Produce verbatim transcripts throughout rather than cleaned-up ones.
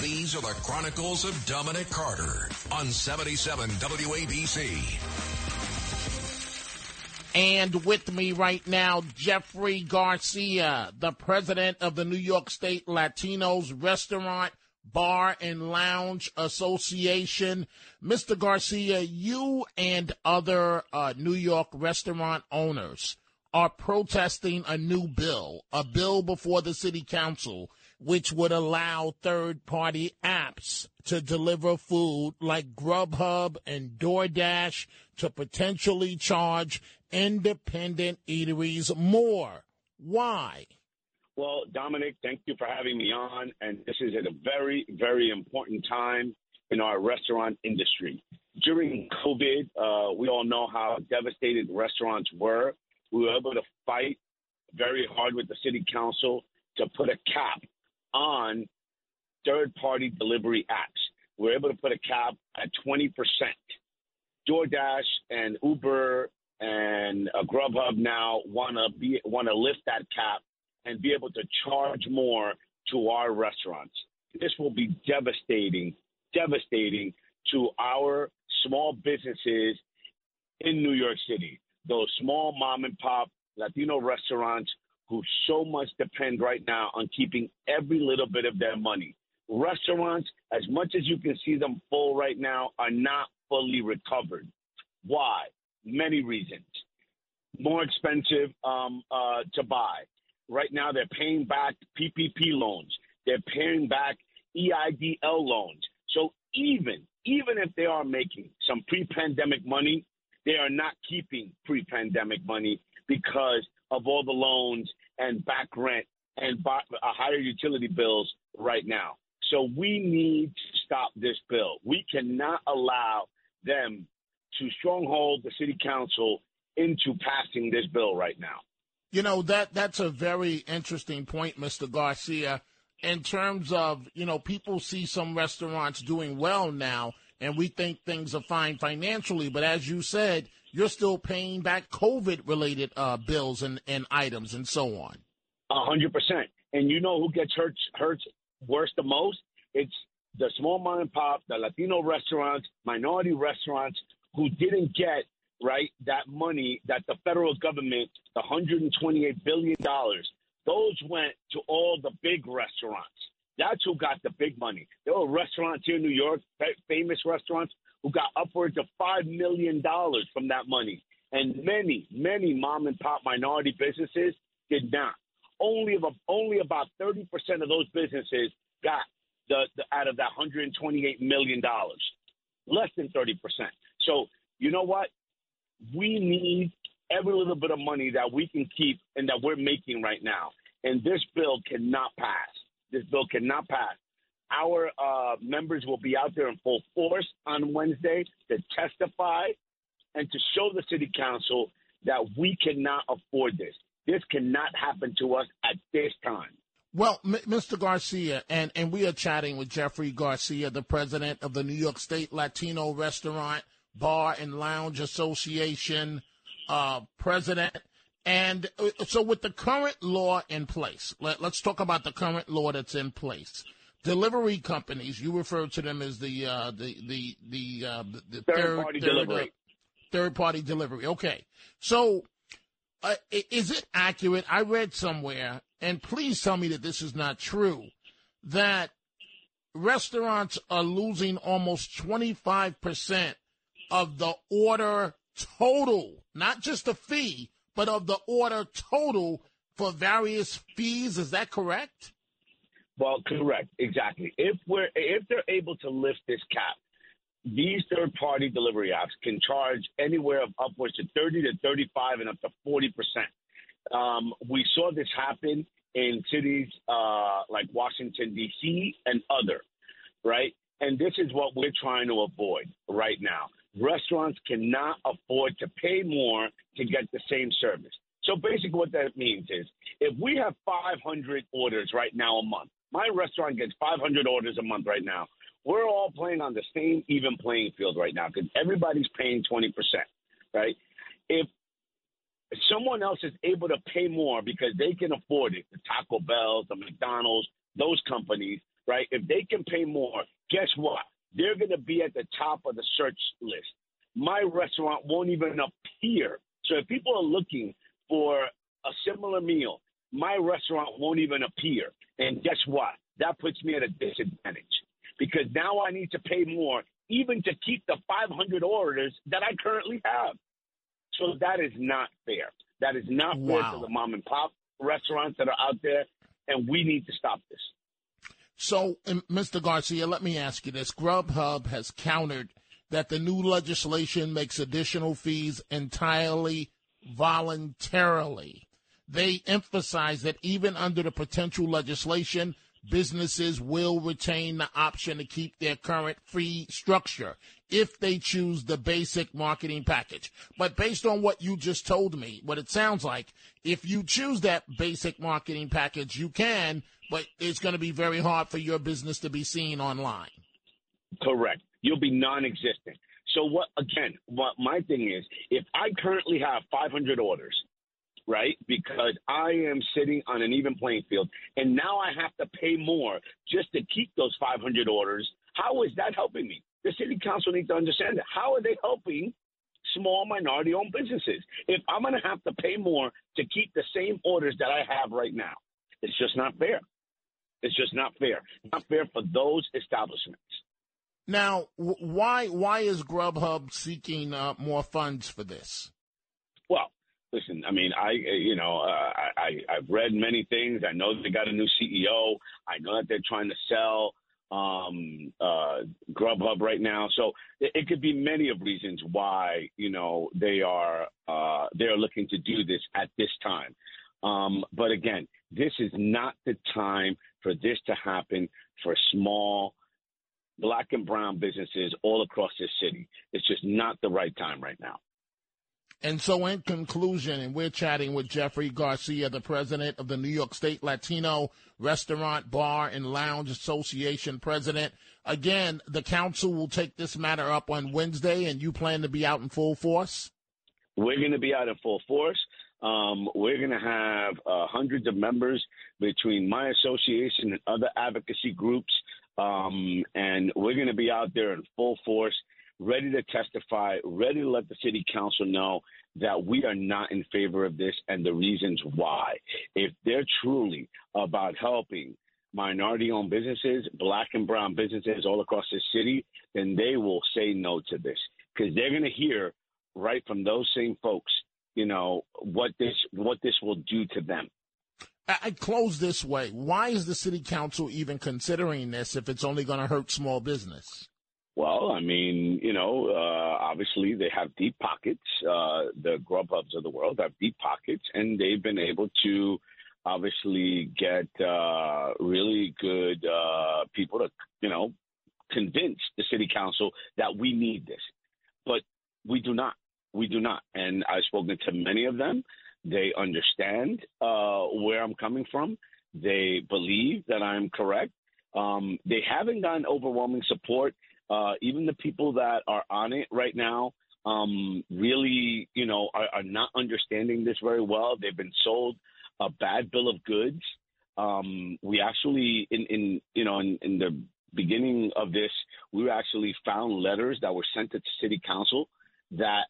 These are the Chronicles of Dominic Carter on seventy-seven W A B C. And with me right now, Jeffrey Garcia, the president of the New York State Latinos Restaurant, Bar and Lounge Association. Mister Garcia, you and other uh, New York restaurant owners are protesting a new bill, a bill before the city council, which would allow third-party apps to deliver food like Grubhub and DoorDash to potentially charge independent eateries more. Why? Well, Dominic, thank you for having me on. And this is at a very, very important time in our restaurant industry. During COVID, uh, we all know how devastated restaurants were. We were able to fight very hard with the city council to put a cap on third-party delivery apps. We were able to put a cap at twenty percent. DoorDash and Uber and uh, Grubhub now want to be want to lift that cap and be able to charge more to our restaurants. This will be devastating, devastating to our small businesses in New York City, those small mom-and-pop Latino restaurants who so much depend right now on keeping every little bit of their money. Restaurants, as much as you can see them full right now, are not fully recovered. Why? Many reasons. More expensive um, uh, to buy. Right now they're paying back P P P loans. They're paying back E I D L loans. So even, even if they are making some pre-pandemic money, they are not keeping pre-pandemic money because of all the loans and back rent and buy, uh, higher utility bills right now. So we need to stop this bill. We cannot allow them to stronghold the city council into passing this bill right now. You know, that that's a very interesting point, Mister Garcia, in terms of, you know, people see some restaurants doing well now, and we think things are fine financially. But as you said, you're still paying back COVID-related uh, bills and, and items and so on. A hundred percent. And you know who gets hurt, hurt worse the most? It's the small mom and pop, the Latino restaurants, minority restaurants who didn't get, right, that money that the federal government, the one hundred twenty-eight billion dollars, those went to all the big restaurants. That's who got the big money. There were restaurants here in New York, famous restaurants, who got upwards of five million dollars from that money. And many, many mom-and-pop minority businesses did not. Only, of, only about thirty percent of those businesses got the, the out of that one hundred twenty-eight million dollars, less than thirty percent. So you know what? We need every little bit of money that we can keep and that we're making right now. And this bill cannot pass. This bill cannot pass. Our uh, members will be out there in full force on Wednesday to testify and to show the city council that we cannot afford this. This cannot happen to us at this time. Well, M- Mister Garcia, and, and we are chatting with Jeffrey Garcia, the president of the New York State Latino Restaurant, Bar and Lounge Association, uh, president. And so with the current law in place, let, let's talk about the current law that's in place. Delivery companies, you refer to them as the uh, the the the, uh, the third-party third, delivery. Third-party delivery. Okay. So uh, is it accurate? I read somewhere, and please tell me that this is not true, that restaurants are losing almost twenty-five percent of the order total, not just the fee, but of the order total for various fees. Is that correct? Well, correct. Exactly. If we're if they're able to lift this cap, these third-party delivery apps can charge anywhere of upwards to thirty to thirty-five and up to forty percent. Um, we saw this happen in cities uh, like Washington, D C and other, right? And this is what we're trying to avoid right now. Restaurants cannot afford to pay more to get the same service. So basically what that means is if we have five hundred orders right now a month, my restaurant gets five hundred orders a month right now. We're all playing on the same even playing field right now because everybody's paying twenty percent, right? If someone else is able to pay more because they can afford it, the Taco Bell, the McDonald's, those companies, right? If they can pay more, guess what? They're going to be at the top of the search list. My restaurant won't even appear. So if people are looking for a similar meal, my restaurant won't even appear. And guess what? That puts me at a disadvantage because now I need to pay more even to keep the five hundred orders that I currently have. So that is not fair. That is not fair wow. to the mom and pop restaurants that are out there, and we need to stop this. So, Mister Garcia, let me ask you this. Grubhub has countered that the new legislation makes additional fees entirely voluntarily. They emphasize that even under the potential legislation, businesses will retain the option to keep their current fee structure if they choose the basic marketing package. But based on what you just told me, what it sounds like, if you choose that basic marketing package, you can, but it's going to be very hard for your business to be seen online. Correct. You'll be non-existent. So what, again, what my thing is, if I currently have five hundred orders, right, because I am sitting on an even playing field, and now I have to pay more just to keep those five hundred orders, how is that helping me? The city council needs to understand that. How are they helping small minority-owned businesses? If I'm going to have to pay more to keep the same orders that I have right now, it's just not fair. It's just not fair. Not fair for those establishments. Now, why why is Grubhub seeking uh, more funds for this? Well, listen, I mean, I you know, uh, I, I've read many things. I know they got a new C E O. I know that they're trying to sell um, uh, Grubhub right now. So it, it could be many of reasons why, you know, they are uh, they are looking to do this at this time. Um, but again, this is not the time for this to happen for small Black and brown businesses all across this city. It's just not the right time right now. And so in conclusion, and we're chatting with Jeffrey Garcia, the president of the New York State Latino Restaurant, Bar, and Lounge Association president. Again, the council will take this matter up on Wednesday, and you plan to be out in full force? We're going to be out in full force. Um, we're going to have uh, hundreds of members between my association and other advocacy groups. Um, and we're going to be out there in full force, ready to testify, ready to let the city council know that we are not in favor of this and the reasons why. If they're truly about helping minority-owned businesses, Black and brown businesses all across the city, then they will say no to this because they're going to hear right from those same folks, you know, what this what this will do to them. I close this way. Why is the city council even considering this if it's only going to hurt small business? Well, I mean, you know, uh, obviously they have deep pockets. Uh, the Grubhubs of the world have deep pockets, and they've been able to obviously get uh, really good uh, people to, you know, convince the city council that we need this. But we do not. We do not. And I've spoken to many of them. They understand uh, where I'm coming from. They believe that I'm correct. Um, they haven't gotten overwhelming support. Uh, even the people that are on it right now um, really, you know, are, are not understanding this very well. They've been sold a bad bill of goods. Um, we actually, in, in you know, in, in the beginning of this, we actually found letters that were sent to the city council that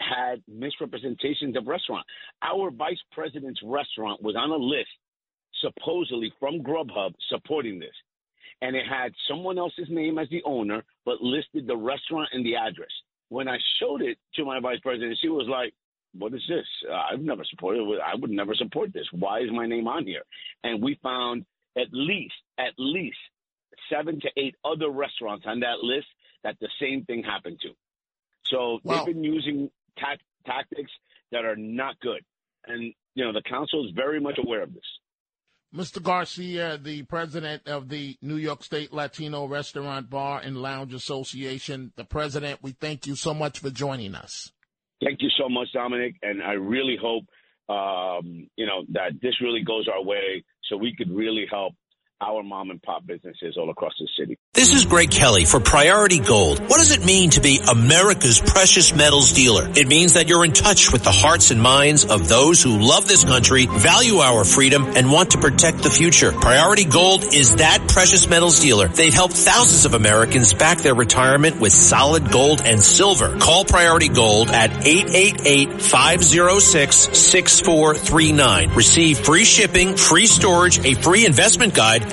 had misrepresentations of restaurant. Our vice president's restaurant was on a list, supposedly from Grubhub, supporting this. And it had someone else's name as the owner, but listed the restaurant and the address. When I showed it to my vice president, she was like, what is this? Uh, I've never supported it. I would never support this. Why is my name on here? And we found at least, at least seven to eight other restaurants on that list that the same thing happened to. So wow. they've been using tact- tactics that are not good. And, you know, the council is very much aware of this. Mister Garcia, the president of the New York State Latino Restaurant, Bar and Lounge Association. The president, we thank you so much for joining us. Thank you so much, Dominic. And I really hope, um, you know, that this really goes our way so we could really help our mom and pop businesses all across the city. This is Greg Kelly for Priority Gold. What does it mean to be America's precious metals dealer? It means that you're in touch with the hearts and minds of those who love this country, value our freedom, and want to protect the future. Priority Gold is that precious metals dealer. They've helped thousands of Americans back their retirement with solid gold and silver. Call Priority Gold at eight eight eight, five oh six, six four three nine. Receive free shipping, free storage, a free investment guide,